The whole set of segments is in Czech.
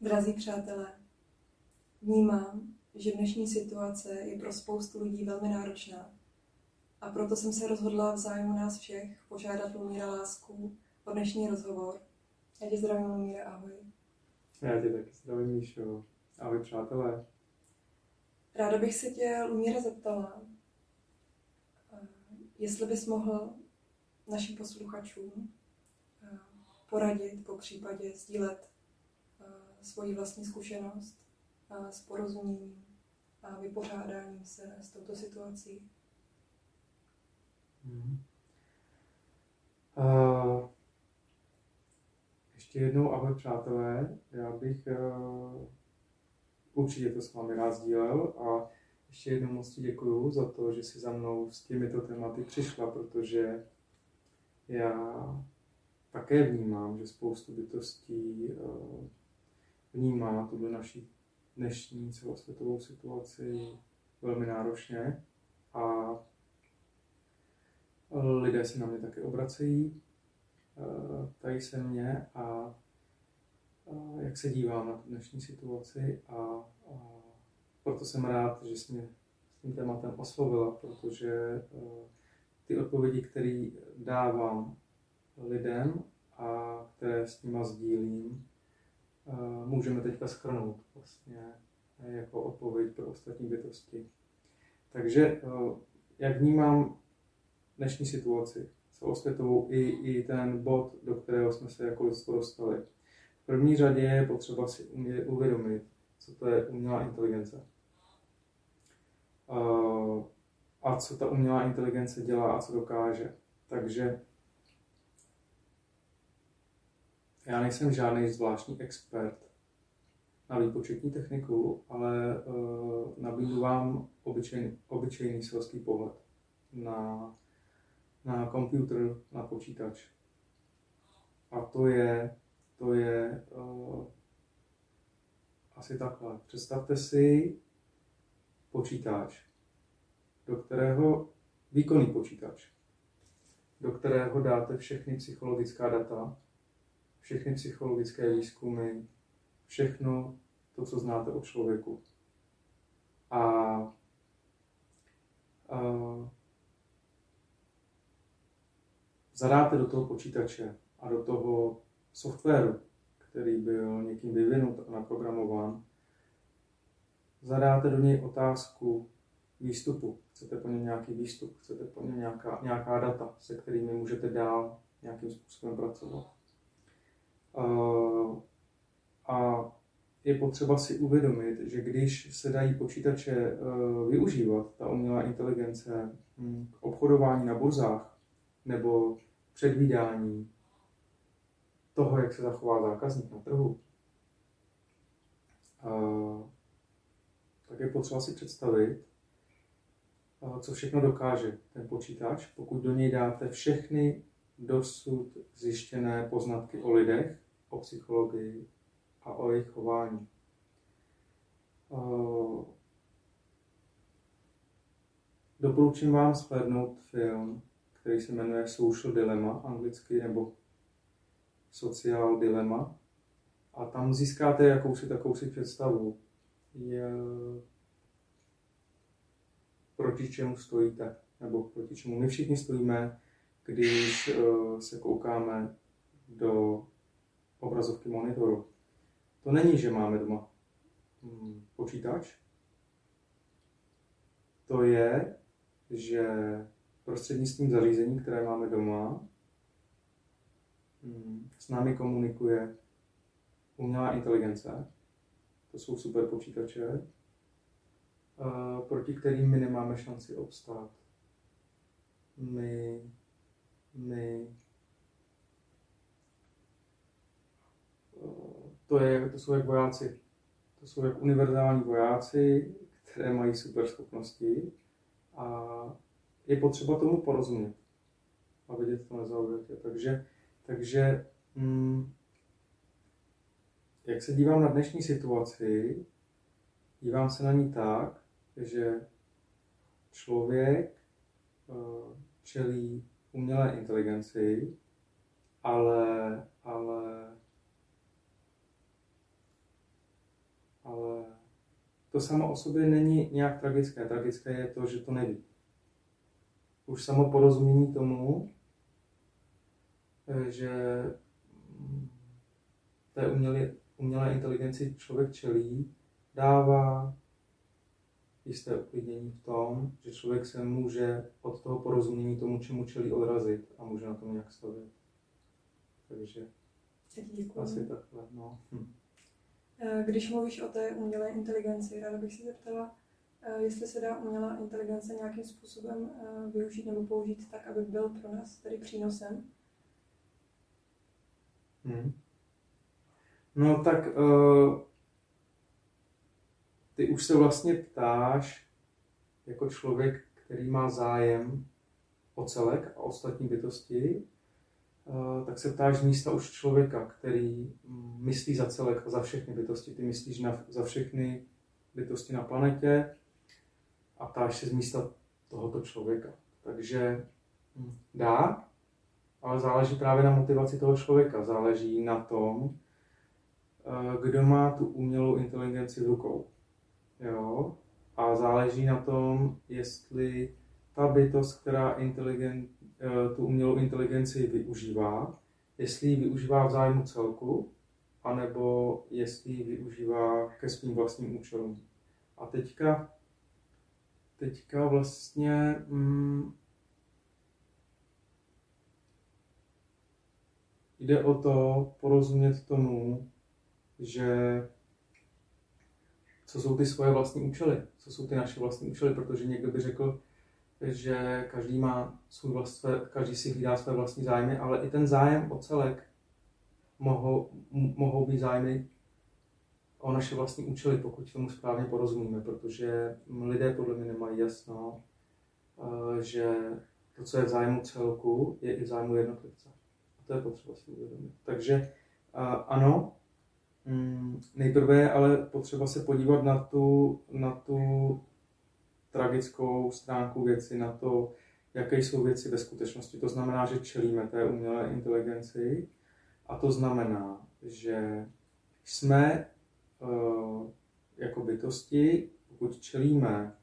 Drazí přátelé, vnímám, že dnešní situace je pro spoustu lidí velmi náročná a proto jsem se rozhodla v zájmu nás všech požádat Lumíra Lásku o dnešní rozhovor. Já tě zdravím, Lumíre, ahoj. Já tě taky zdravím, Míšo. Ahoj, přátelé. Ráda bych se tě, Lumíre, zeptala, jestli bys mohl našim posluchačům poradit, po případě sdílet svoji vlastní zkušenost s porozuměním a vypořádáním se s touto situací. Ještě jednou ahoj, přátelé, já bych určitě to s vámi rád sdílel a ještě jednou moc ti děkuju za to, že jsi za mnou s těmito tématy přišla, protože já také vnímám, že spoustu bytostí vnímá tuto naši dnešní celosvětovou situaci velmi náročně a lidé se na mě také obracejí, ptají se mě a jak se dívám na tu dnešní situaci a proto jsem rád, že jsi mě s tím tématem oslovila, protože ty odpovědi, které dávám lidem a které s nima sdílím, můžeme teďka shrnout vlastně jako odpověď pro ostatní bytosti. Takže jak vnímám dnešní situaci, celosvětovou i ten bod, do kterého jsme se jako lidstvo dostali. V první řadě je potřeba si uvědomit, co to je umělá inteligence. A co ta umělá inteligence dělá a co dokáže. Takže já nejsem žádný zvláštní expert na výpočetní techniku, ale nabídnu vám obyčejný selský pohled na počítač, na počítač. A to je asi takhle. Představte si počítač, výkonný počítač, do kterého dáte všechny psychologická data, všechny psychologické výzkumy, všechno to, co znáte o člověku. A zadáte do toho počítače a do toho softwaru, který byl někým vyvinut a naprogramován, zadáte do něj otázku výstupu. Chcete po něm nějaký výstup, chcete po něm nějaká data, se kterými můžete dál nějakým způsobem pracovat. A je potřeba si uvědomit, že když se dají počítače využívat, ta umělá inteligence, k obchodování na burzách nebo předvídání toho, jak se zachová zákazník na trhu, tak je potřeba si představit, co všechno dokáže ten počítač, pokud do něj dáte všechny dosud zjištěné poznatky o lidech, o psychologii a o jejich chování. Doporučím vám shlédnout film, který se jmenuje Social Dilemma, anglicky, nebo Social Dilemma, a tam získáte jakousi představu, proti čemu stojíte, nebo proti čemu my všichni stojíme, když se koukáme do obrazovky monitoru. To není, že máme doma počítač. To je, že prostřednictvím zařízení, které máme doma, s námi komunikuje umělá inteligence. To jsou super počítače, proti kterým my nemáme šanci obstát. To jsou jak vojáci. To jsou jak univerzální vojáci, které mají super schopnosti a je potřeba tomu porozumět a vidět to nezaujatě. Takže jak se dívám na dnešní situaci, dívám se na ní tak, že člověk čelí umělé inteligenci, ale Ale to samo o sobě není nějak tragické. Tragické je to, že to neví. Už samo porozumění tomu, že té umělé inteligenci člověk čelí, dává jisté uklidnění v tom, že člověk se může od toho porozumění tomu, čemu čelí, odrazit a může na tom nějak stavět. Takže asi takhle. No. Když mluvíš o té umělé inteligenci, ráda bych se zeptala, jestli se dá umělá inteligence nějakým způsobem využít nebo použít tak, aby byl pro nás tedy přínosem? No tak ty už se vlastně ptáš jako člověk, který má zájem o celek a ostatní bytosti, tak se ptáš z místa už člověka, který myslí za celek a za všechny bytosti. Ty myslíš za všechny bytosti na planetě a ptáš se z místa tohoto člověka. Takže dá, ale záleží právě na motivaci toho člověka. Záleží na tom, kdo má tu umělou inteligenci v rukou. Jo? A záleží na tom, jestli ta bytost, která tu umělou inteligenci využívá, jestli ji využívá v zájmu celku, anebo jestli ji využívá ke svým vlastním účelům. A teďka vlastně jde o to porozumět tomu, že co jsou ty svoje vlastní účely, co jsou ty naše vlastní účely, protože někdo by řekl, že každý si hlídá své vlastní zájmy, ale i ten zájem o celek mohou být zájmy o naše vlastní účely, pokud tomu správně porozumíme, protože lidé podle mě nemají jasno, že to, co je v zájmu celku, je i v zájmu jednotlivce. A to je potřeba si uvědomit. Takže ano, nejprve je ale potřeba se podívat na tu tragickou stránku věci, na to, jaké jsou věci ve skutečnosti. To znamená, že čelíme té umělé inteligenci a to znamená, že jsme jako bytosti, pokud čelíme,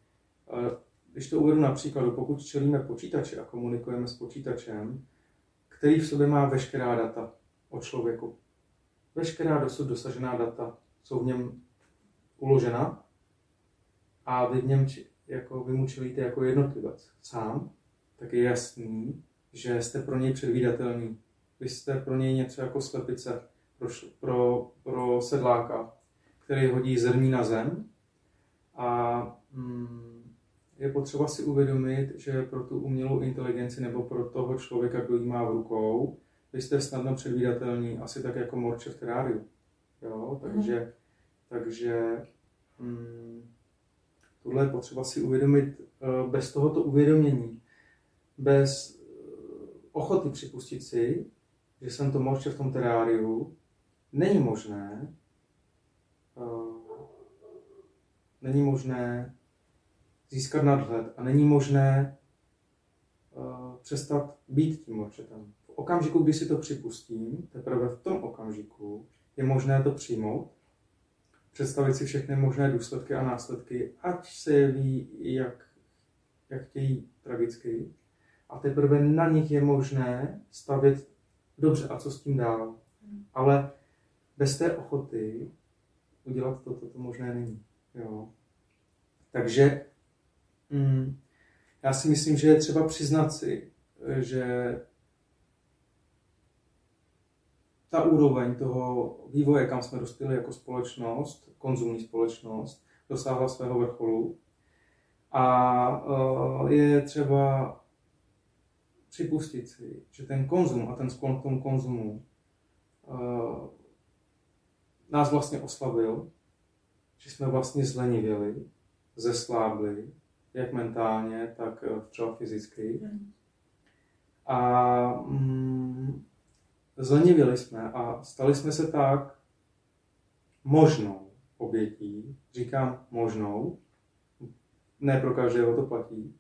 když to uvedu například, pokud čelíme počítači a komunikujeme s počítačem, který v sobě má veškerá data o člověku. Veškerá dosud dosažená data jsou v něm uložena a vy v něm vy mu čelíte jako jednotlivec sám, tak je jasný, že jste pro něj předvídatelný. Vy jste pro něj něco jako slepice pro sedláka, který hodí zrní na zem. A je potřeba si uvědomit, že pro tu umělou inteligenci nebo pro toho člověka, kdo ji má v rukou, vy jste snadno předvídatelní, asi tak jako morče v teráriu. Jo? Takže tohle je potřeba si uvědomit. Bez tohoto uvědomění, bez ochoty připustit si, že jsem to morče v tom teráriu, není možné získat nadhled a není možné přestat být tím morčetem. V okamžiku, kdy si to připustím, teprve v tom okamžiku je možné to přijmout, představit si všechny možné důsledky a následky, ať se jeví, jak chtějí, tragicky. A teprve na nich je možné stavět dobře a co s tím dál. Ale bez té ochoty udělat to možné není. Jo. Takže já si myslím, že je třeba přiznat si, že ta úroveň toho vývoje, kam jsme dospěli jako společnost, konzumní společnost, dosáhla svého vrcholu a je třeba připustit si, že ten konzum a ten sklon k tomu konzumu nás vlastně oslabil, že jsme vlastně zlenivěli, zeslábli, jak mentálně, tak třeba fyzicky. A zlenivěli jsme a stali jsme se tak možnou obětí, říkám možnou, ne pro každého to platí,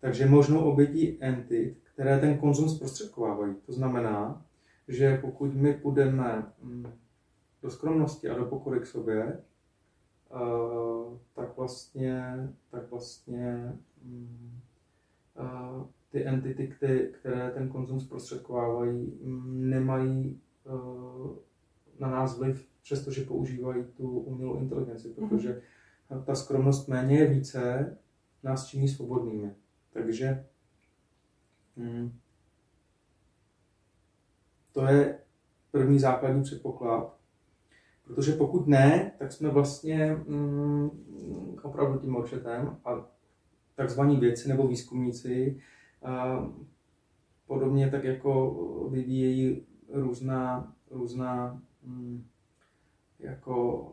takže možnou obětí entit, které ten konzum zprostředkovávají. To znamená, že pokud my půjdeme do skromnosti a do pokory k sobě, tak vlastně ty entity, které ten konzum zprostředkovávají, nemají na nás vliv, přestože používají tu umělou inteligenci, protože ta skromnost méně je více nás činí svobodnými. Takže to je první základní předpoklad, protože pokud ne, tak jsme vlastně opravdu tím očetem a takzvaní vědci nebo výzkumníci podobně tak jako vyvíjejí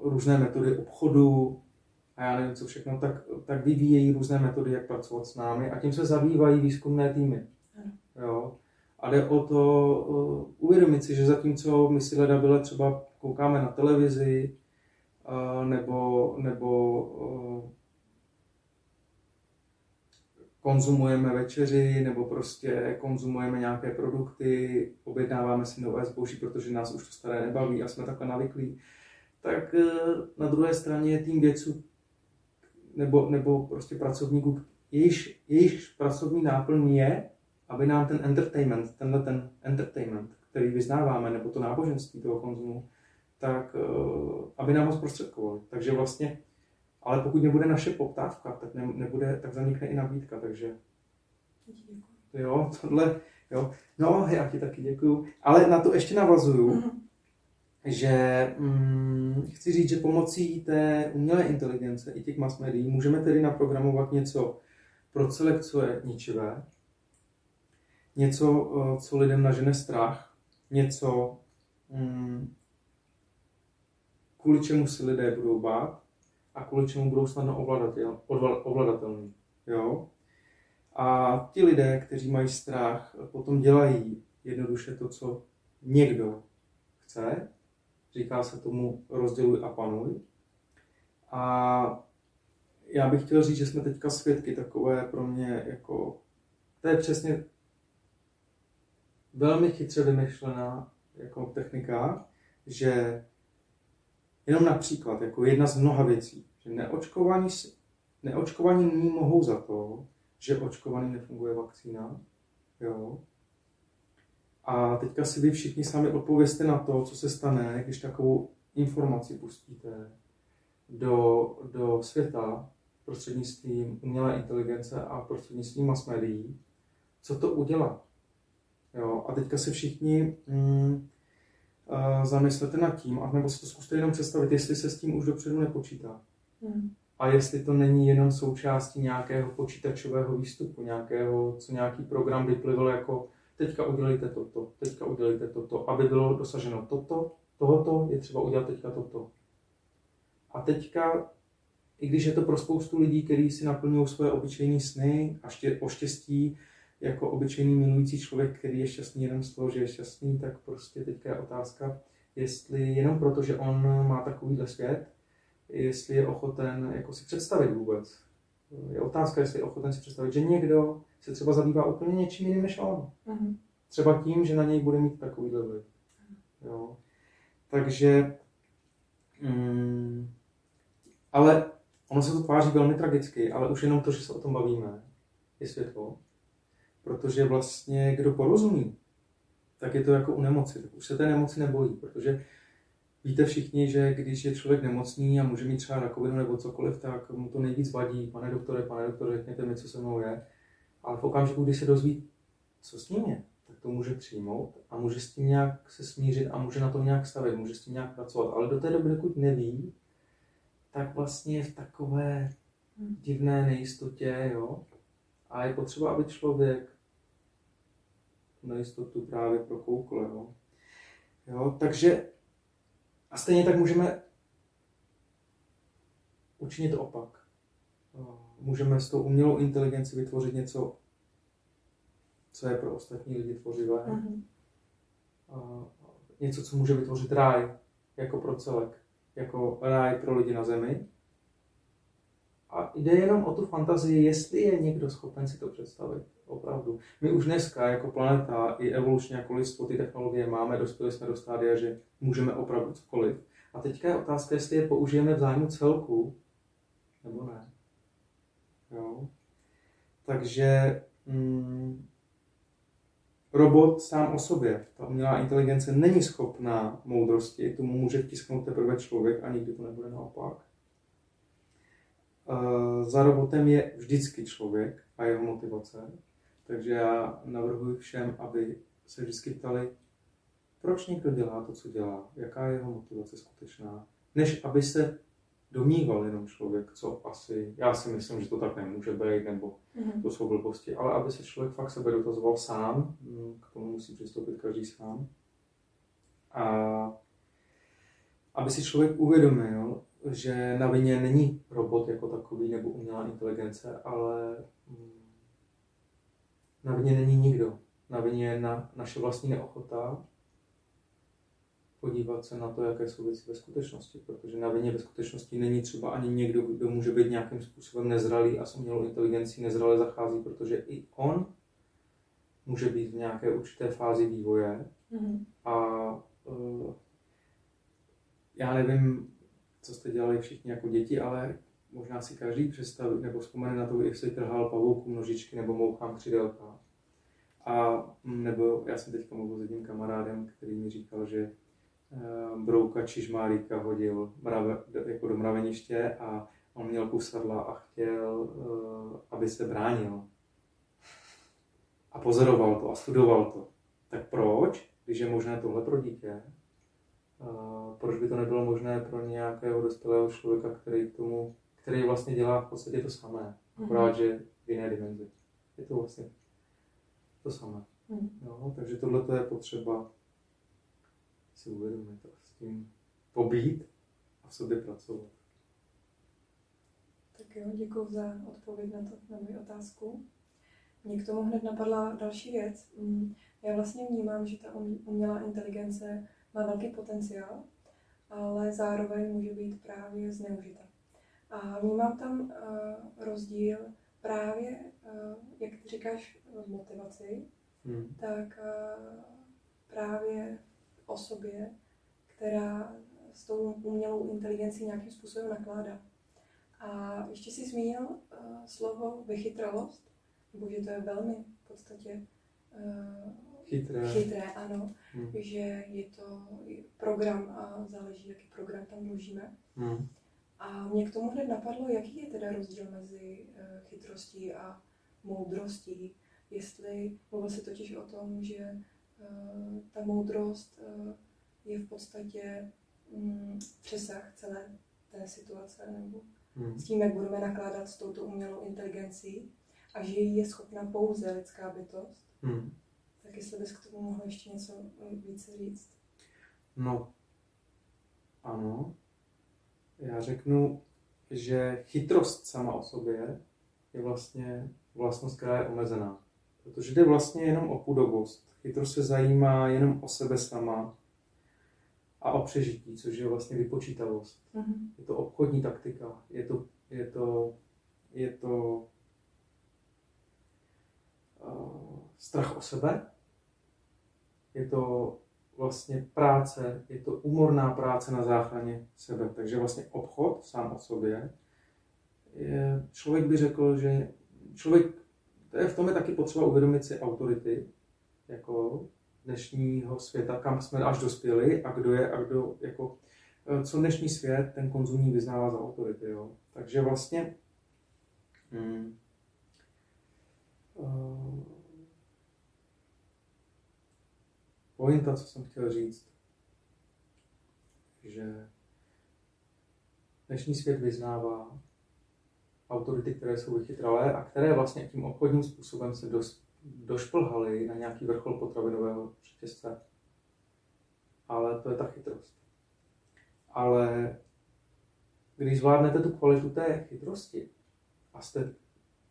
různé metody obchodu a já nevím co všechno, tak vyvíjejí různé metody, jak pracovat s námi a tím se zabývají výzkumné týmy. Jo? A jde o to uvědomit si, že zatímco my si ledabyle třeba koukáme na televizi nebo konzumujeme večeři nebo prostě konzumujeme nějaké produkty, objednáváme si nové zboží, protože nás už to staré nebaví a jsme takhle navyklí, tak na druhé straně je tým vědců nebo prostě pracovníků, jejichž pracovní náplň je, aby nám ten entertainment, který vyznáváme, nebo to náboženství toho konzumu, tak aby nám ho zprostředkovali. Takže vlastně, ale pokud nebude naše poptávka, tak zanikne i nabídka, takže... Děkuji. Jo, tohle, jo. No, já ti taky děkuju. Ale na to ještě navazuju, že chci říct, že pomocí té umělé inteligence i těch mass médií můžeme tedy naprogramovat něco pro celek, co je ničivé, něco, co lidem nažene strach, něco, kvůli čemu si lidé budou bát a kvůli čemu budou snadno ovladatelní. Jo? A ti lidé, kteří mají strach, potom dělají jednoduše to, co někdo chce. Říká se tomu rozděluj a panuj. A já bych chtěl říct, že jsme teďka svědky takové pro mě jako... To je přesně velmi chytře vymyšlená jako technika, že jenom například jako jedna z mnoha věcí, že neočkovaní nyní mohou za to, že očkovaným nefunguje vakcína. Jo. A teďka si vy všichni sami odpovězte na to, co se stane, když takovou informaci pustíte do světa prostřednictvím umělé inteligence a prostřednictvím mass médií. Co to udělá? Jo, a teďka se všichni zamyslete nad tím, nebo si to zkuste jenom představit, jestli se s tím už dopředu nepočítá. A jestli to není jenom součástí nějakého počítačového výstupu, co nějaký program vyplivil jako teďka udělejte toto, teďka udělejte toto, aby bylo dosaženo toto, tohoto je třeba udělat teďka toto. A teďka, i když je to pro spoustu lidí, kteří si naplňují svoje obyčejní sny a o štěstí, jako obyčejný milující člověk, který je šťastný jenom z toho, že je šťastný, tak prostě teďka je otázka, jestli jenom proto, že on má takovýhle svět, jestli je ochoten jako si představit vůbec. Je otázka, jestli je ochoten si představit, že někdo se třeba zabývá úplně něčím jiným než on. Mm-hmm. Třeba tím, že na něj bude mít takovýhle vliv. Jo. Takže... ale ono se to tváří velmi tragicky, ale už jenom to, že se o tom bavíme, je světlo. Protože vlastně, kdo porozumí, tak je to jako u nemoci. Tak už se té nemoci nebojí, protože víte všichni, že když je člověk nemocný a může mít třeba rakovinu nebo cokoliv, tak mu to nejvíc vadí. Pane doktore, řekněte mi, co se mnou je. Ale v okamžiku, když se dozví, co s ním je, tak to může přijmout a může s tím nějak se smířit a může na to nějak stavit, může s tím nějak pracovat. Ale do té doby, dokud neví, tak vlastně je v takové divné nejistotě, jo. A je potřeba, aby člověk nejistotu právě prokoukl, jo. Jo, takže a stejně tak můžeme učinit opak. Můžeme s tou umělou inteligenci vytvořit něco, co je pro ostatní lidi tvořivé. Mm-hmm. Něco, co může vytvořit ráj jako pro celek, jako ráj pro lidi na zemi. A jde jenom o tu fantazii, jestli je někdo schopen si to představit. Opravdu. My už dneska jako planeta i evolučně jako lidstvo ty technologie máme, dospěli jsme do stádia, že můžeme opravdu cokoliv. A teďka je otázka, jestli je použijeme v zájmu celku, nebo ne. Jo. Takže robot sám o sobě, ta umělá inteligence není schopná moudrosti, tomu může vtisknout teprve člověk a nikdy to nebude naopak. Za robotem je vždycky člověk a jeho motivace, takže já navrhuji všem, aby se vždycky ptali, proč někdo dělá to, co dělá, jaká je jeho motivace skutečná, než aby se domníval jenom člověk, co asi, já si myslím, že to tak nemůže být, nebo to jsou blbosti, ale aby se člověk fakt sebe dotazoval sám, k tomu musí přistoupit každý sám, a aby si člověk uvědomil, že na vině není robot jako takový nebo umělá inteligence, ale na vině není nikdo. Na vině je naše vlastní neochota podívat se na to, jaké jsou věci ve skutečnosti, protože na vině ve skutečnosti není třeba ani někdo, kdo může být nějakým způsobem nezralý a s umělou inteligencí nezrale zachází, protože i on může být v nějaké určité fázi vývoje a já nevím, co jste dělali všichni jako děti, ale možná si každý představí nebo vzpomene na to, jestli trhal pavouku nožičky nebo mouchám křidelka. A nebo já jsem teďka mluvil s jedním kamarádem, který mi říkal, že brouka čižmálíka hodil jako do mraveniště a on měl kusadla a chtěl, aby se bránil. A pozoroval to a studoval to. Tak proč, když je možné tohle pro dítě? Proč by to nebylo možné pro nějakého dospělého člověka, který vlastně dělá v podstatě to samé, akorát, že v jiné dimenzi. Je to vlastně to samé. Jo, takže tohle je potřeba si uvědomit a s tím pobít a v sobě pracovat. Tak jo, děkuji za odpověď na moji otázku. Mně k tomu hned napadla další věc. Já vlastně vnímám, že ta umělá inteligence má velký potenciál, ale zároveň může být právě zneužita. A vnímám tam rozdíl právě, jak ty říkáš, v motivaci, tak právě v osobě, která s tou umělou inteligencí nějakým způsobem nakládá. A ještě si zmínil slovo vychytralost, nebo že to je velmi v podstatě chytré, ano, že je to program a záleží, jaký program tam vložíme. A mě k tomu hned napadlo, jaký je teda rozdíl mezi chytrostí a moudrostí. Jestli mluvil se totiž o tom, že ta moudrost je v podstatě přesah celé té situace, nebo s tím, jak budeme nakládat s touto umělou inteligencí a že je schopná pouze lidská bytost. Tak jestli bys k tomu mohl ještě něco více říct? No, ano. Já řeknu, že chytrost sama o sobě je vlastně vlastnost, která je omezená. Protože jde vlastně jenom o půdobost. Chytrost se zajímá jenom o sebe sama a o přežití, což je vlastně vypočítavost. Je to obchodní taktika, je to strach o sebe, je to vlastně práce, je to úmorná práce na záchraně sebe. Takže vlastně obchod sám o sobě, člověk by řekl, že v tom je taky potřeba uvědomit si autority, jako dnešního světa, kam jsme až dospěli a kdo je, a kdo, jako, co dnešní svět, ten konzumní vyznává za autority, jo. Takže vlastně pointa, co jsem chtěl říct, že dnešní svět vyznává autority, které jsou vychytralé a které vlastně tím obchodním způsobem se došplhaly na nějaký vrchol potravinového řetězce. Ale to je ta chytrost. Ale když zvládnete tu kvalitu té chytrosti a jste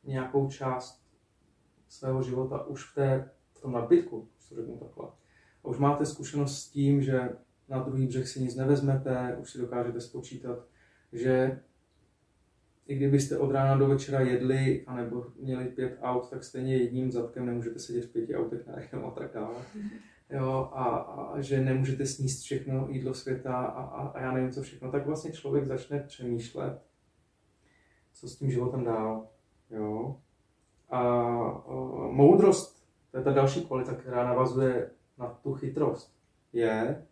nějakou část svého života už v tom nadbytku, co řeknu takhle, a už máte zkušenost s tím, že na druhý břeh si nic nevezmete, už si dokážete spočítat, že i kdybyste od rána do večera jedli anebo měli 5 aut, tak stejně jedním zadkem nemůžete sedět v 5 autech najednou a tak dále. jo, a že nemůžete sníst všechno jídlo světa a já nevím co všechno, tak vlastně člověk začne přemýšlet, co s tím životem dál. Jo. A moudrost, to je ta další kvalita, která navazuje na tu chytrost, je,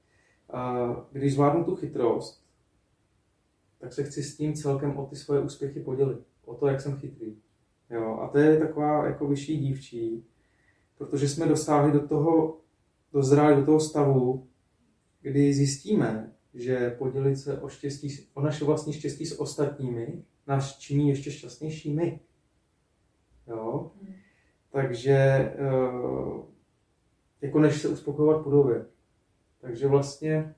když zvládnu tu chytrost, tak se chci s tím celkem o ty svoje úspěchy podělit, o to, jak jsem chytrý. Jo, a to je taková jako vyšší dívčí, protože jsme dosáhli dozráli do toho stavu, kdy zjistíme, že podělit se o štěstí, o naše vlastní štěstí s ostatními, nás činí ještě šťastnějšími. Jo? Takže jako než se uspokojovat podobě. Takže vlastně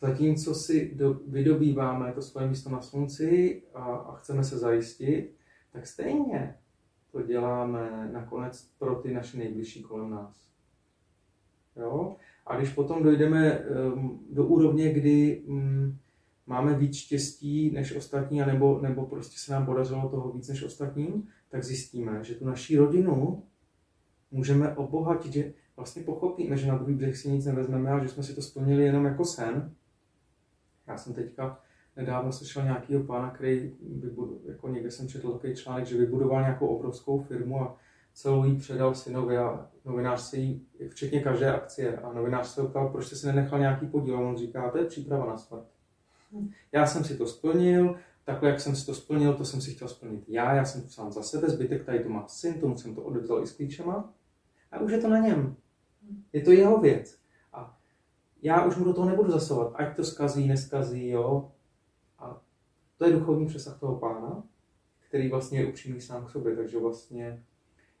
zatímco si vydobýváme to svoje místo na slunci a chceme se zajistit, tak stejně to děláme nakonec pro ty naše nejbližší kolem nás. Jo? A když potom dojdeme do úrovně, kdy máme víc štěstí než ostatní, nebo prostě se nám podařilo toho víc než ostatním, tak zjistíme, že tu naši rodinu můžeme obohatit, že vlastně pochopíme, že na druhý břeh si nic nevezmeme a že jsme si to splnili jenom jako sen. Já jsem teďka nedávno slyšel nějakého pána, který jako někde jsem četl takový článek, že vybudoval nějakou obrovskou firmu a celou jí předal synovi a novinář se jí, včetně každé akcie, a novinář se ho ptal, proč jste si nenechal nějaký podíl, a on říká, to je příprava na smrt. Já jsem si to splnil, takhle jak jsem si to splnil, to jsem si chtěl splnit já jsem to sám za sebe, zbytek tady to má syn, tomu jsem to odevzal i s klíčema a už je to na něm. Je to jeho věc a já už mu do toho nebudu zasahovat, ať to zkazí, neskazí, jo. A to je duchovní přesah toho pána, který vlastně je upřímný sám k sobě, takže vlastně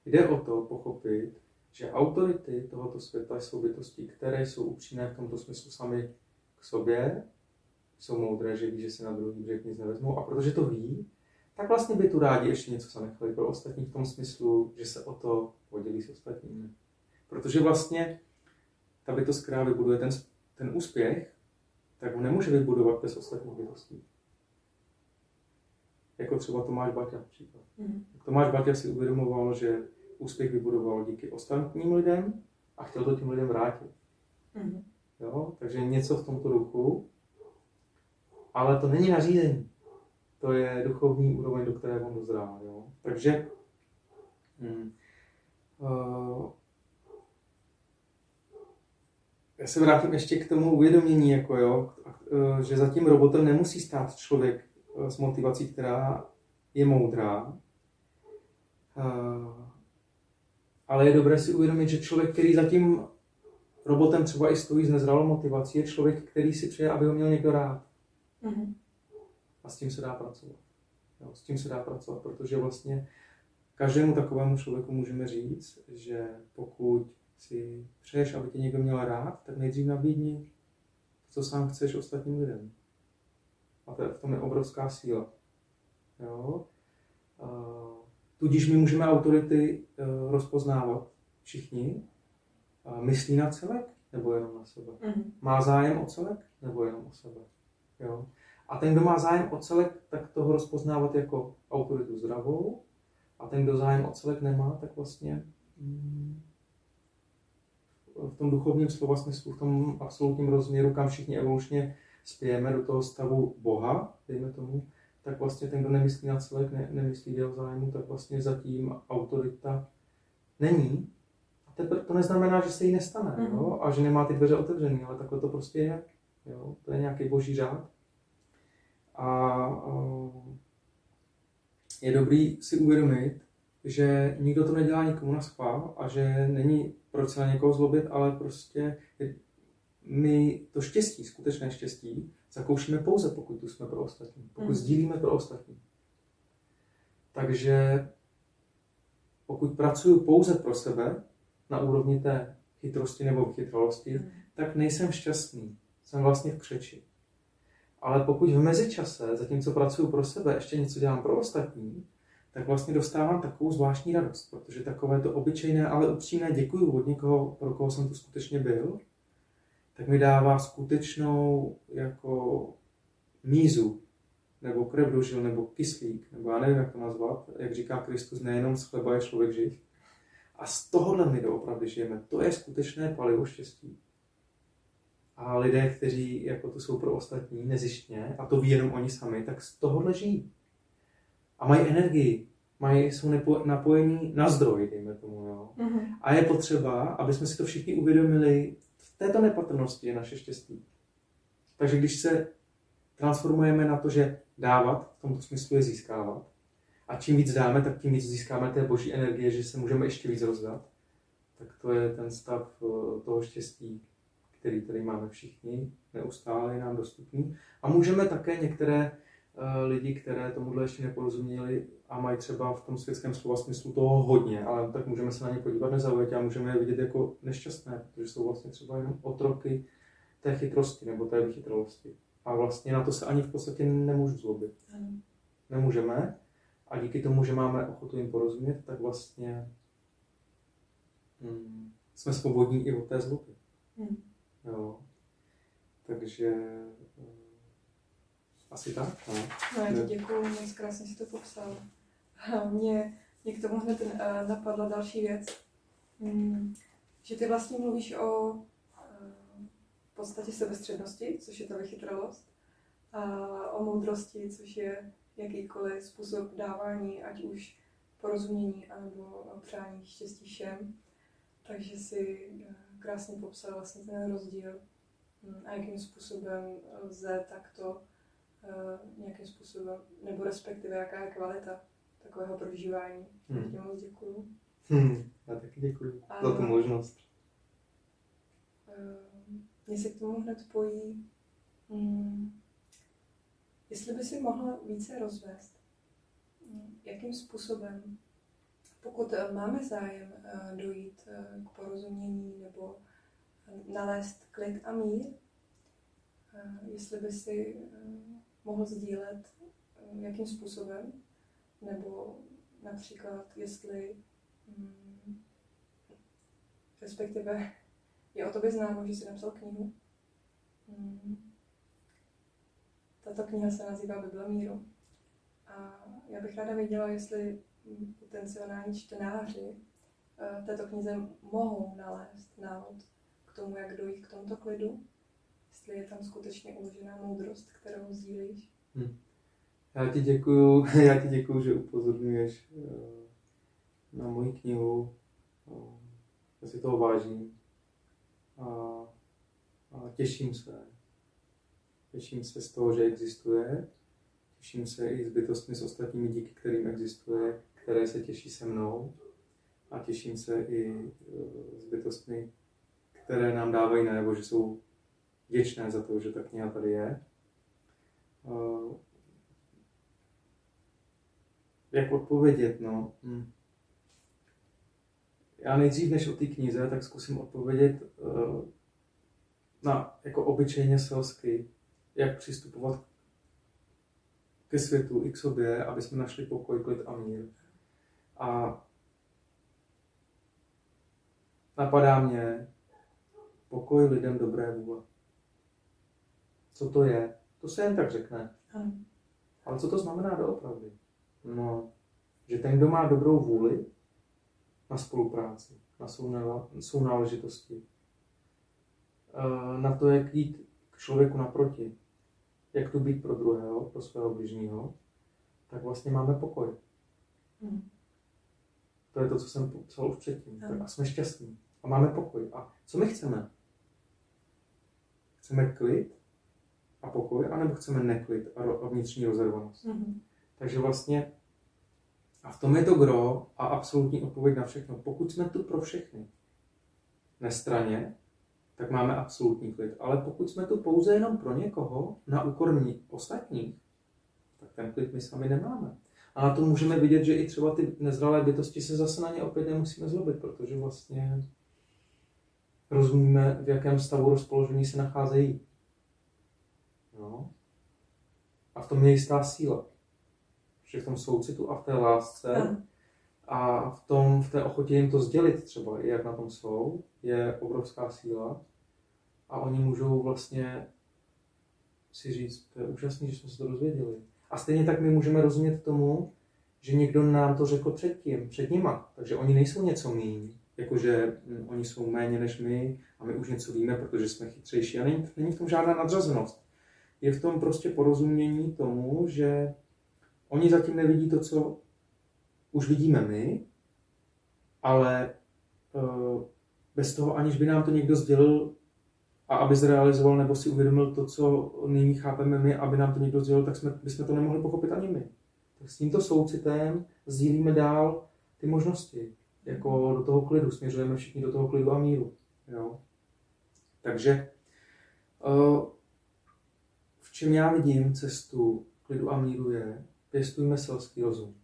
jde o to pochopit, že autority tohoto světa jsou bytosti, které jsou upřímné v tomto smyslu sami k sobě, jsou moudré, že ví, že si na druhý břeh nic nevezmou, a protože to ví, tak vlastně by tu rádi ještě něco zanechali pro ostatní v tom smyslu, že se o to podělí s ostatními. Protože vlastně ta bytost, která vybuduje ten úspěch, tak ho nemůže vybudovat bez ostatních bytostí. Jako třeba Tomáš Baťa příklad. Tomáš Baťa si uvědomoval, že úspěch vybudoval díky ostatním lidem a chtěl to těm lidem vrátit. Jo? Takže něco v tomto duchu. Ale to není nařízení. To je duchovní úroveň, do které on dozrál. Jo? Takže já se vrátím ještě k tomu uvědomění, jako, jo? Že za tím robotem nemusí stát člověk s motivací, která je moudrá. Ale je dobré si uvědomit, že člověk, který za tím robotem třeba i stojí s nezralou motivací, je člověk, který si přeje, aby ho měl někdo rád. A s tím se dá pracovat. Jo, s tím se dá pracovat, protože vlastně každému takovému člověku můžeme říct, že pokud si přeješ, aby tě někdo měl rád, tak nejdřív nabídni, co sám chceš ostatním lidem. A v tom je obrovská síla. Jo? Tudíž my můžeme autority rozpoznávat všichni. Myslí na celek, nebo jenom na sebe? Má zájem o celek, nebo jenom o sebe? Jo. A ten, kdo má zájem o celek, tak toho rozpoznávat jako autoritu zdravou. A ten, kdo zájem o celek nemá, tak vlastně v tom duchovním slova smyslu, v tom absolutním rozměru, kam všichni evolučně spějeme do toho stavu Boha, dejme tomu, tak vlastně ten, kdo nemyslí na celek, nemyslí jeho zájmu, tak vlastně zatím autorita není. A to neznamená, že se jí nestane, jo? A že nemá ty dveře otevřený, ale takhle to prostě je. Jo, to je nějaký boží řád. A je dobrý si uvědomit, že nikdo to nedělá nikomu naschvál a že není proč se na někoho zlobit, ale prostě my to štěstí, skutečné štěstí, zakoušíme pouze, pokud tu jsme pro ostatní, pokud sdílíme pro ostatní. Takže pokud pracuju pouze pro sebe na úrovni té chytrosti nebo chytralosti, tak nejsem šťastný. Jsem vlastně v křeči. Ale pokud v mezičase, zatímco pracuju pro sebe, ještě něco dělám pro ostatní, tak vlastně dostávám takovou zvláštní radost, protože takové to obyčejné, ale upřímné děkuju od někoho, pro koho jsem tu skutečně byl, tak mi dává skutečnou jako mízu, nebo krev do žil, nebo kyslík, nebo já nevím, jak to nazvat, jak říká Kristus, nejenom z chleba je člověk živ, A z tohohle my doopravdy žijeme. To je skutečné palivo štěstí. A lidé, kteří jako to jsou pro ostatní nezištně, a to ví jenom oni sami, tak z tohohle žijí. A mají energii, jsou napojení na zdroj, dejme tomu. Jo? Mm-hmm. A je potřeba, aby jsme si to všichni uvědomili, v této nepatrnosti je naše štěstí. Takže když se transformujeme na to, že dávat, v tomto smyslu je získávat, a čím víc dáme, tak tím víc získáme té boží energie, že se můžeme ještě víc rozdat, tak to je ten stav toho štěstí, který tady máme všichni, neustále je nám dostupný. A můžeme také některé lidi, které tomuhle ještě neporozuměli a mají třeba v tom světském slova smyslu toho hodně, ale tak můžeme se na ně podívat nezaujatě a můžeme je vidět jako nešťastné, protože jsou vlastně třeba jenom otroky té chytrosti nebo té vychytralosti. A vlastně na to se ani v podstatě nemůžu zlobit. Nemůžeme. A díky tomu, že máme ochotu jim porozumět, tak vlastně jsme svobodní i od té zloby. Jo. Takže asi tak, no. No, já ti děkuju, moc krásně si to popsal. Mě k tomu hned napadla další věc. Že ty vlastně mluvíš o v podstatě sebestřednosti, což je ta vychytralost, a o moudrosti, což je jakýkoliv způsob dávání, ať už porozumění nebo přání štěstí všem. Takže si krásně popsal vlastně ten rozdíl a jakým způsobem lze takto nějakým způsobem, nebo respektive jaká je kvalita takového prožívání. Ti moc děkuju. Já taky děkuju za tu možnost. Mně se k tomu hned pojí, jestli by si mohla více rozvést, jakým způsobem, pokud máme zájem dojít k porozumění nebo nalézt klid a mír, jestli by si mohl sdílet, jakým způsobem, nebo například, jestli, respektive, je o tobě známo, že jsi napsal knihu. Tato kniha se nazývá Bible Míru. A já bych ráda věděla, jestli potenciální čtenáři této knize mohou nalézt návod k tomu, jak dojít k tomuto klidu. Jestli je tam skutečně uložená moudrost, kterou sdílíš. Já ti děkuju, že upozorňuješ na moji knihu. Já si toho vážím. A těším se z toho, že existuje, těším se i s bytostmi, s ostatními, díky kterým existuje, které se těší se mnou, a těším se i s bytostmi, které nám dávají najevo, že jsou vděčné za to, že ta kniha tady je. Jak odpovědět, no? Já nejdřív než o té knize, tak zkusím odpovědět na jako obyčejně selsky, jak přistupovat ke světu i k sobě, aby jsme našli pokoj, klid a mír. A napadá mě pokoj lidem dobré vůle. Co to je? To se jen tak řekne. Ale co to znamená doopravdy? No, že ten, kdo má dobrou vůli, na spolupráci, na sounáležitosti, na to, jak jít k člověku naproti, jak tu být pro druhého, pro svého bližního, tak vlastně máme pokoj. To je to, co jsem popsal už předtím. A jsme šťastní. A máme pokoj. A co my chceme? Chceme klid a pokoj, anebo chceme neklid a vnitřní rozervanost? Takže vlastně a v tom je to gro a absolutní odpověď na všechno. Pokud jsme tu pro všechny nestranně, tak máme absolutní klid. Ale pokud jsme tu pouze jenom pro někoho, na úkor ostatních, tak ten klid my sami nemáme. A na to můžeme vidět, že i třeba ty nezralé bytosti se zase na ně opět nemusíme zlobit, protože vlastně rozumíme, v jakém stavu rozpoložení se nacházejí. No. A v tom je jistá síla. V tom soucitu a v té lásce a v té ochotě jim to sdělit třeba, i jak na tom jsou, je obrovská síla a oni můžou vlastně si říct, to je úžasný, že jsme se to dozvěděli. A stejně tak my můžeme rozumět tomu, že někdo nám to řekl před nima. Takže oni nejsou něco míň, jakože oni jsou méně než my a my už něco víme, protože jsme chytřejší. A není v tom žádná nadřazenost. Je v tom prostě porozumění tomu, že oni zatím nevidí to, co už vidíme my, ale bez toho, aniž by nám to někdo sdělil a aby zrealizoval nebo si uvědomil to, co nyní chápeme my, aby nám to někdo sdělil, tak bychom to nemohli pochopit ani my. Tak s tímto soucitem sdílíme dál ty možnosti, jako do toho klidu, směřujeme všichni do toho klidu a míru. Jo? Takže v čem já vidím cestu klidu a míru je, pěstujme selský rozum.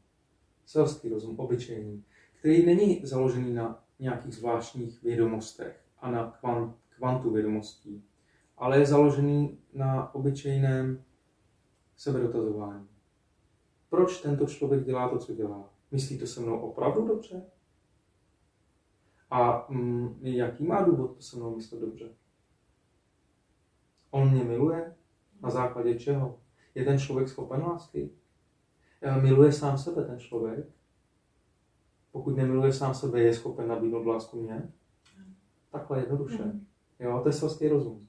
Selský rozum, obyčejný, který není založený na nějakých zvláštních vědomostech a na kvantu vědomostí, ale je založený na obyčejném sebedotazování. Proč tento člověk dělá to, co dělá? Myslí to se mnou opravdu dobře? A jaký má důvod to se mnou myslet dobře? On mě miluje? Na základě čeho? Je ten člověk schopen lásky? Miluje sám sebe ten člověk? Pokud nemiluje sám sebe, je schopen nabídnout lásku mě? Takhle jednoduše. Jo, to je selský rozum.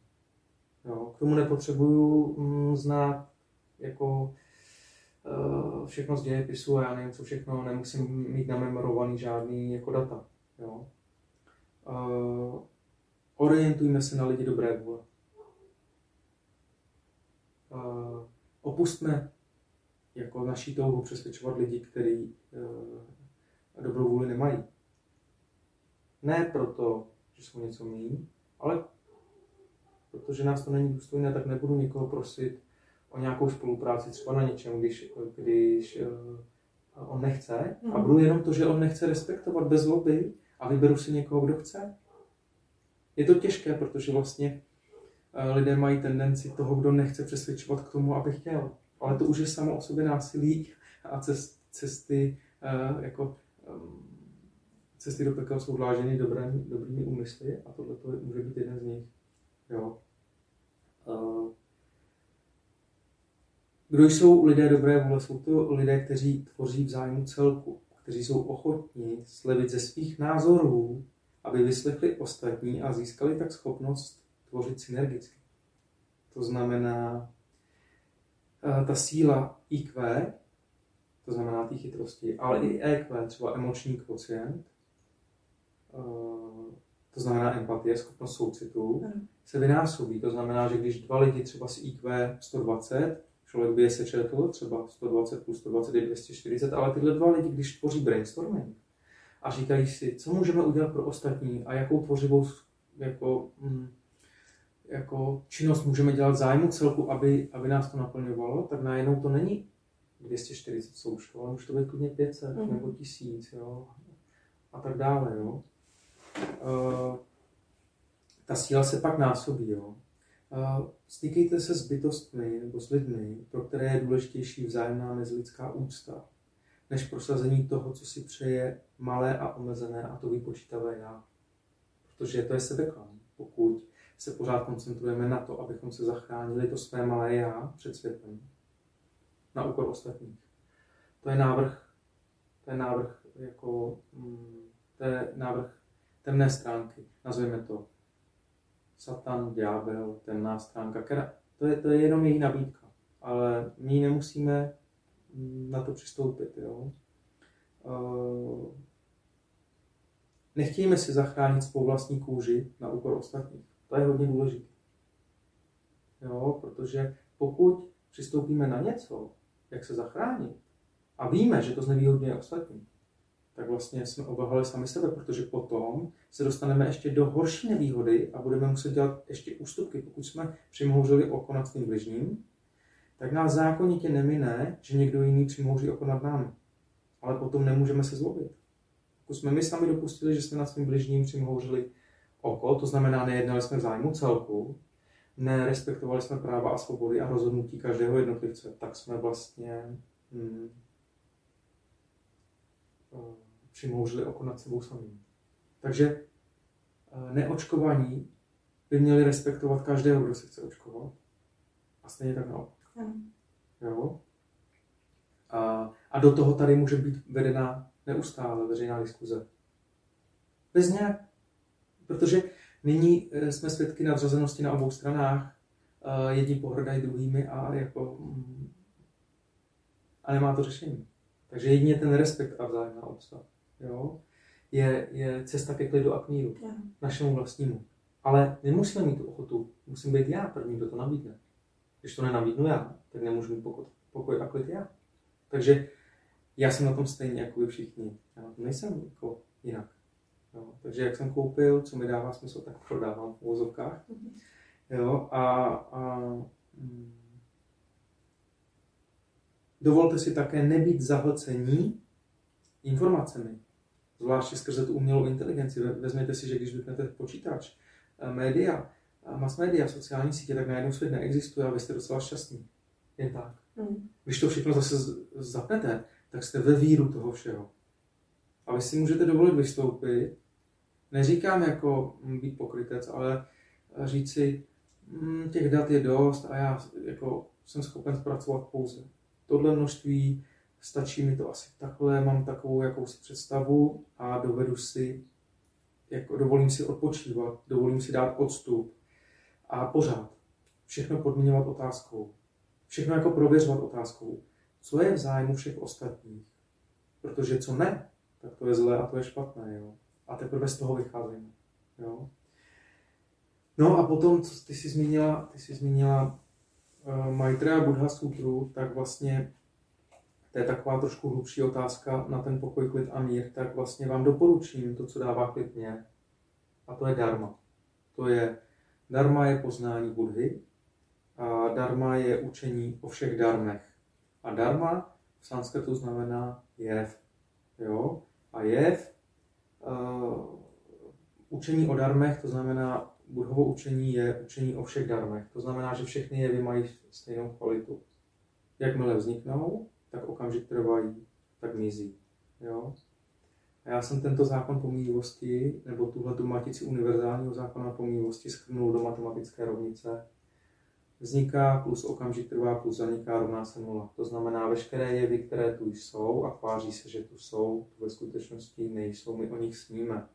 Jo, k tomu nepotřebuju znát jako všechno z dějepisu a já nevím, co všechno, nemusím mít namemorovaný žádný jako data. Jo. Orientujme se na lidi dobré vůle. Opustme jako naší touhu přesvědčovat lidi, kteří dobrou vůli nemají. Ne proto, že jsou něco míň, ale protože nás to není důstojné, tak nebudu nikoho prosit o nějakou spolupráci třeba na něčem, když on nechce. A budu jenom to, že on nechce respektovat bez zloby a vyberu si někoho, kdo chce. Je to těžké, protože vlastně lidé mají tendenci toho, kdo nechce, přesvědčovat k tomu, aby chtěl. Ale to už je samo o sobě násilí a cesty jako cesty do pekel jsou vláženy dobrými úmysly a tohle může být jeden z nich. Jo. Kdo jsou lidé dobré vůle? Jsou to lidé, kteří tvoří v zájmu celku, kteří jsou ochotní slevit ze svých názorů, aby vyslechli ostatní a získali tak schopnost tvořit synergicky. To znamená, ta síla IQ, to znamená ty chytrosti, ale i EQ, třeba emoční kvocient, to znamená empatie, schopnost soucitu, se vynásobí. To znamená, že když dva lidi třeba s IQ 120, člověk by je sečetl, třeba 120 plus 120 je 240, ale tyhle dva lidi, když tvoří brainstorming a říkají si, co můžeme udělat pro ostatní a jakou tvořivou jako činnost můžeme dělat v zájmu celku, aby nás to naplňovalo, tak najednou to není 240 součtů, ale může to být klidně 500 nebo 1000, jo, a tak dále, jo. Ta síla se pak násobí, jo. Stýkejte se s bytostmi nebo s lidmi, pro které je důležitější vzájemná mezilidská úcta, než prosazení toho, co si přeje malé a omezené a to vypočítavé já. Protože to je sebeklam. Pokud se pořád koncentrujeme na to, abychom se zachránili to své malé já před světem, na úkor ostatních. To je návrh temné stránky, nazveme to Satan, ďábel, temná stránka, která, to je jenom její nabídka, ale my nemusíme na to přistoupit. Jo? Nechtějme si zachránit svou vlastní kůži na úkor ostatních. To je hodně důležité. Jo? Protože pokud přistoupíme na něco, jak se zachránit, a víme, že to znevýhodňuje ostatní, tak vlastně jsme obelhali sami sebe, protože potom se dostaneme ještě do horší nevýhody a budeme muset dělat ještě ústupky. Pokud jsme přimhouřili oko nad svým bližním, tak nás zákonitě nemine, že někdo jiný přimhouří oko nad námi. Ale potom nemůžeme se zlobit. Pokud jsme my sami dopustili, že jsme nad svým bližním přimhouřili oko, to znamená, nejednali jsme v zájmu celku, nerespektovali jsme práva a svobody a rozhodnutí každého jednotlivce, tak jsme vlastně přimhouřili oko nad sebou samým. Takže neočkovaní by měli respektovat každého, kdo se chce očkovat. A stejně tak naopak. A do toho tady může být vedená neustále veřejná diskuze. Bez nějak, protože nyní jsme svědky nadřazenosti na obou stranách, jedni pohrdají druhými a nemá to řešení. Takže jedině ten respekt a vzájemná obsah, jo, je cesta ke klidu a k míru, našemu vlastnímu. Ale my musíme mít tu ochotu, musím být já první, kdo to nabídne. Když to nenabídnu já, tak nemůžu mít pokoj a klid já. Takže já jsem na tom stejně jako vy všichni. Já na tom nejsem jako jinak. Jo. Takže jak jsem koupil, co mi dává smysl, tak prodávám v uvozovkách. Jo. Dovolte si také nebýt zahlcení informacemi. Zvláště skrze tu umělou inteligenci. Vezměte si, že když vypnete počítač, média, mass media, sociální sítě, tak najednou svět neexistuje a vy jste docela šťastní. Jen tak. Když to všechno zase zapnete, tak jste ve víru toho všeho. A vy si můžete dovolit vystoupit, neříkám jako být pokrytec, ale říct si, těch dat je dost a já jako jsem schopen zpracovat pouze tohle množství, stačí mi to asi takhle, mám takovou jakousi představu a dovedu si, jako dovolím si odpočívat, dovolím si dát odstup a pořád všechno podmiňovat otázkou. Všechno jako prověřovat otázkou, co je v zájmu všech ostatních. Protože co ne, tak to je zlé a to je špatné. Jo? A teprve z toho vycházíme. Jo? No a potom, co ty jsi zmínila, Maitreya Buddha Sútru, tak vlastně to je taková trošku hlubší otázka na ten pokoj, klid a mír, tak vlastně vám doporučím to, co dává klid mě. A to je dharma. Dharma je poznání Buddhy. A dharma je učení o všech dharmech. A dharma v sanskritu znamená jev. Jo? A jev, učení o dharmech, to znamená, Buddhovo učení je učení o všech dharmech. To znamená, že všechny jevy mají stejnou kvalitu. Jakmile vzniknou, tak okamžik trvají, tak mizí. Jo? A já jsem tento zákon pomíjivosti, nebo tuhletu matici univerzálního zákona pomíjivosti shrnul do matematické rovnice. Vzniká plus okamžik trvá plus zaniká rovná se 0. To znamená, veškeré jevy, které tu jsou a tváří se, že tu jsou, tu ve skutečnosti nejsou, my o nich sníme.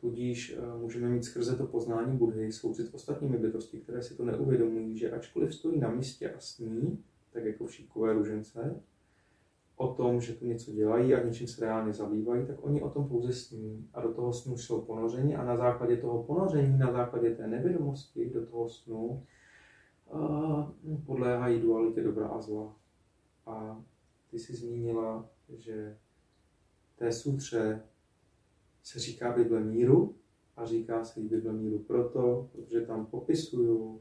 Tudíž můžeme mít skrze to poznání Buddhy soucit s ostatními bytosti, které si to neuvědomují, že ačkoliv stojí na místě a sní, tak jako šípkové ružence, o tom, že tu něco dělají a něčím se reálně zabývají, tak oni o tom pouze sní a do toho snu jsou ponořeni a na základě toho ponoření, na základě té nevědomosti do toho snu, podléhají dualitě dobra a zla. A ty jsi zmínila, že té sutře se říká Bible míru a říká se jí Bible míru proto, protože tam popisuju,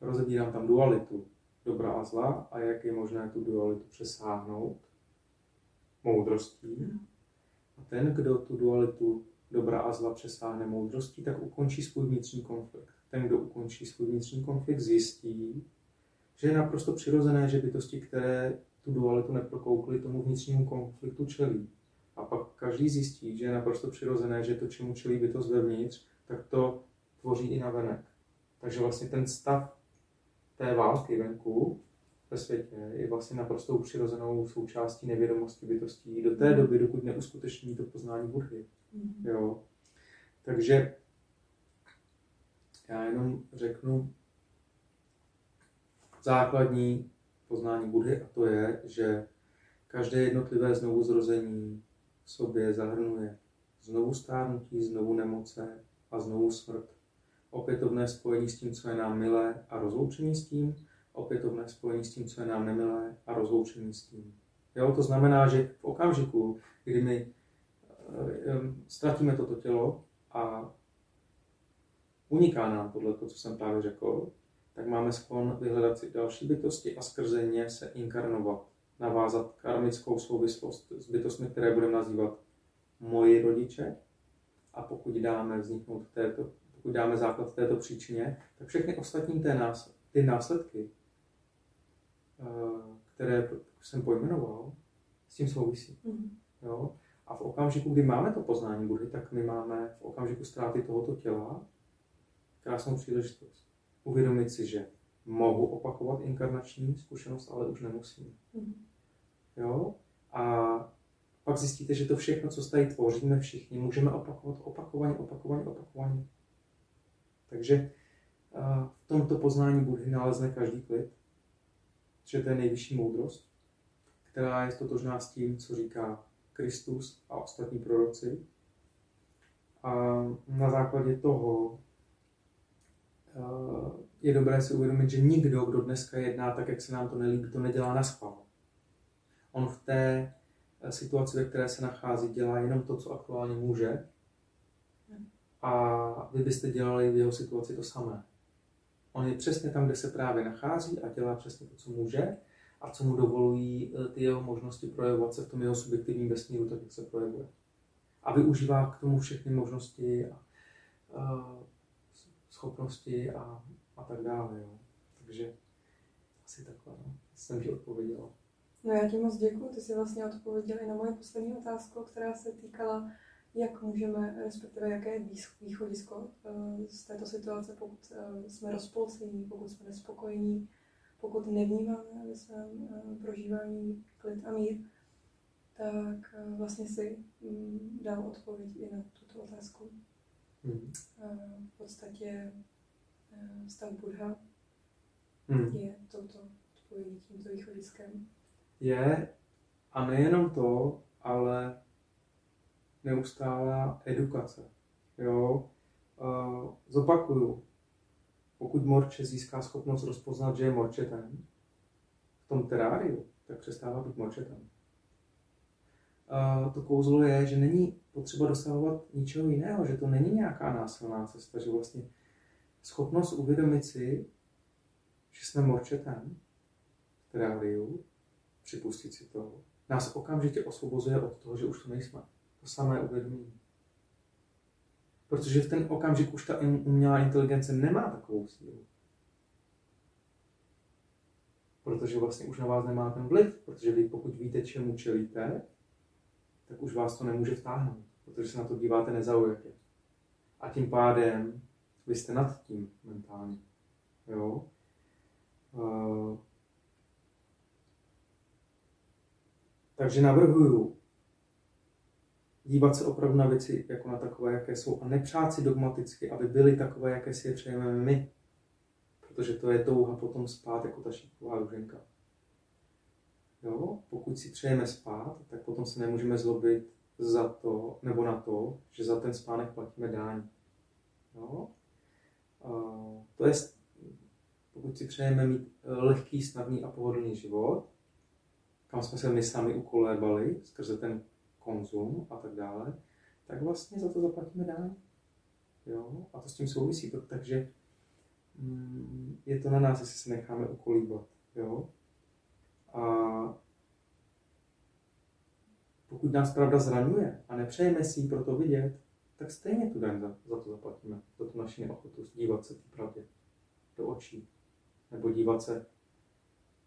rozebírám tam dualitu dobra a zla a jak je možné tu dualitu přesáhnout moudrostí. A ten, kdo tu dualitu dobra a zla přesáhne moudrostí, tak ukončí svůj vnitřní konflikt. Ten, kdo ukončí svůj vnitřní konflikt, zjistí, že je naprosto přirozené, že bytosti, které tu dualitu neprokoukly, tomu vnitřnímu konfliktu čelí. A pak každý zjistí, že je naprosto přirozené, že to, čemu čelí bytost vevnitř, tak to tvoří i navenek. Takže vlastně ten stav té války venku ve světě je vlastně naprosto přirozenou součástí nevědomosti bytostí do té doby, dokud neuskuteční to poznání Buddhy. Jo. Takže já jenom řeknu základní poznání Buddhy a to je, že každé jednotlivé znovuzrození v sobě zahrnuje znovu stárnutí, znovu nemoce a znovu smrt. Opětovné spojení s tím, co je nám milé a rozloučení s tím, opětovné spojení s tím, co je nám nemilé a rozloučení s tím. Jo, to znamená, že v okamžiku, kdy my ztratíme toto tělo a uniká nám podle toho, co jsem právě řekl, tak máme sklon vyhledat si další bytosti a skrze ně se inkarnovat, navázat karmickou souvislost s bytostmi, které budeme nazývat moji rodiče. A pokud dáme základ této příčině, tak všechny ostatní ty následky, které jsem pojmenoval, s tím souvisí. Jo? A v okamžiku, kdy máme to poznání Buddhy, tak my máme v okamžiku ztráty tohoto těla krásnou příležitost. Uvědomit si, že mohu opakovat inkarnační zkušenost, ale už nemusím. Jo? A pak zjistíte, že to všechno, co tady tvoříme všichni, můžeme opakovat opakovaně. Takže v tomto poznání Buddhy nalezne každý klid, že to je nejvyšší moudrost, která je totožná s tím, co říká Kristus a ostatní proroci. A na základě toho je dobré si uvědomit, že nikdo, kdo dneska jedná tak, jak se nám to nelíbí, to nedělá naschvál. On v té situaci, ve které se nachází, dělá jenom to, co aktuálně může. A vy byste dělali v jeho situaci to samé. On je přesně tam, kde se právě nachází a dělá přesně to, co může a co mu dovolují ty jeho možnosti projevovat se v tom jeho subjektivním vesmíru, tak jak se projevuje. A využívá k tomu všechny možnosti a schopnosti a tak dále. Jo. Takže asi takhle. No. Jsem ti odpověděla. No já ti moc děkuju, ty jsi vlastně odpověděla i na moje poslední otázku, která se týkala, jak můžeme, respektive jaké je východisko z této situace, pokud jsme rozpolcení, pokud jsme nespokojení, pokud nevnímáme ve svém prožívání klid a mír, tak vlastně si dám odpověď i na tuto otázku. V podstatě stav Buddha je touto odpovědí, tímto východiskem. Je, a nejenom to, ale neustálá edukace. Jo? Zopakuju, pokud morče získá schopnost rozpoznat, že je morčetem v tom teráriu, tak přestává být morčetem. To kouzlo je, že není potřeba dosahovat ničeho jiného, že to není nějaká násilná cesta, že vlastně schopnost uvědomit si, že jsme morčetem v teráriu, připustit si to, nás okamžitě osvobozuje od toho, že už to nejsme. To samé uvědomí. Protože v ten okamžik už ta umělá inteligence nemá takovou sílu. Protože vlastně už na vás nemá ten vliv, protože vy pokud víte, čemu čelíte, tak už vás to nemůže vtáhnout, protože se na to díváte nezaujatě. A tím pádem vy jste nad tím mentálně. Jo? Takže navrhuju dívat se opravdu na věci jako na takové, jaké jsou, a nepřát si dogmaticky, aby byly takové, jaké si je přejeme my. Protože to je touha potom spát jako ta šípková ruženka. Jo? Pokud si přejeme spát, tak potom se nemůžeme zlobit za to, nebo na to, že za ten spánek platíme daň. Jo? To je, pokud si přejeme mít lehký, snadný a pohodlný život, kam jsme se my sami ukolébali skrze ten konzum a tak dále, tak vlastně za to zaplatíme daň. Jo? A to s tím souvisí, takže je to na nás, jestli se necháme ukolíbat. Jo? A pokud nás pravda zraňuje a nepřejeme si ji pro to vidět, tak stejně tu daň za to zaplatíme, za tu naši neochotu dívat se té pravdě do očí, nebo dívat se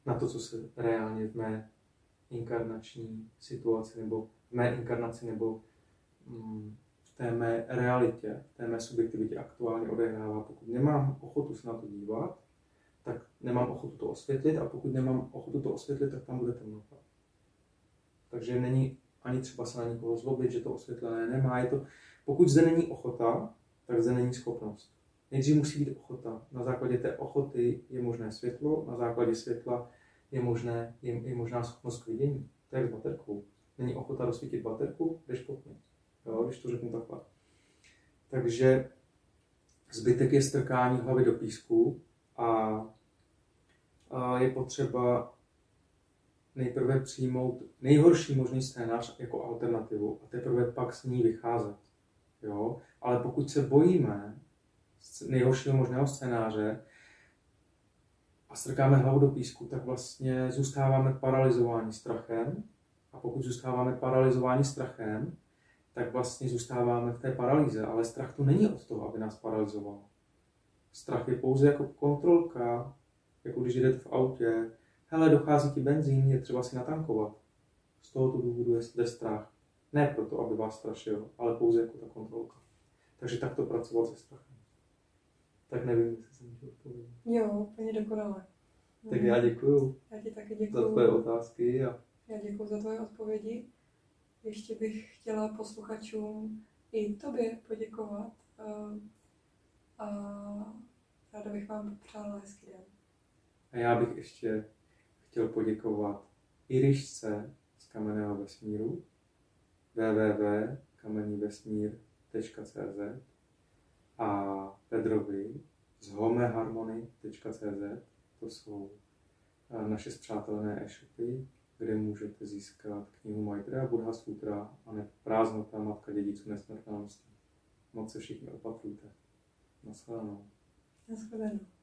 na to, co se reálně v mé inkarnační situaci nebo v mé inkarnaci nebo v té mé realitě, v té mé subjektivitě aktuálně odehrává. Pokud nemám ochotu se na to dívat, tak nemám ochotu to osvětlit, a pokud nemám ochotu to osvětlit, tak tam bude temnota. Takže není ani třeba se na někoho zlobit, že to osvětlené nemá. Je to, pokud zde není ochota, tak zde není schopnost. Nejdřív musí být ochota. Na základě té ochoty je možné světlo, na základě světla je možná schopnost k vidění. To je s baterkou. Není ochota rozsvítit baterku, jdeš pod mě. Jo, když to řeknu takhle. Takže zbytek je strkání hlavy do písku a je potřeba nejprve přijmout nejhorší možný scénář jako alternativu a teprve pak s ní vycházet. Jo? Ale pokud se bojíme nejhoršího možného scénáře a strkáme hlavu do písku, tak vlastně zůstáváme paralizováni strachem. A pokud zůstáváme paralizováni strachem, tak vlastně zůstáváme v té paralýze. Ale strach to není od toho, aby nás paralizoval. Strach je pouze jako kontrolka, jako když jdete v autě. Hele, dochází ti benzín, je třeba si natankovat. Z tohoto důvodu je zde strach. Ne proto, aby vás strašil, ale pouze jako ta kontrolka. Takže takto pracovat se strachem. Tak nevím, jestli jsem ti odpověděl. Jo, úplně dokonale. Tak já děkuju. Já ti taky děkuju. Za tvoje otázky a Já děkuji za tvoje odpovědi. Ještě bych chtěla posluchačům i tobě poděkovat a ráda bych vám popřála hezký den. A já bych ještě chtěl poděkovat Irišce z Kamenného vesmíru, www.kamennývesmír.cz a Pedrovi z homeharmony.cz. To jsou naše spřátelené e-shopy, kde můžete získat knihu Maitreya Buddha Sútra a ne Prázdnota matka dědiců nesmrtelnosti. Moc se všichni opatrujte. Naschledanou. Naschledanou.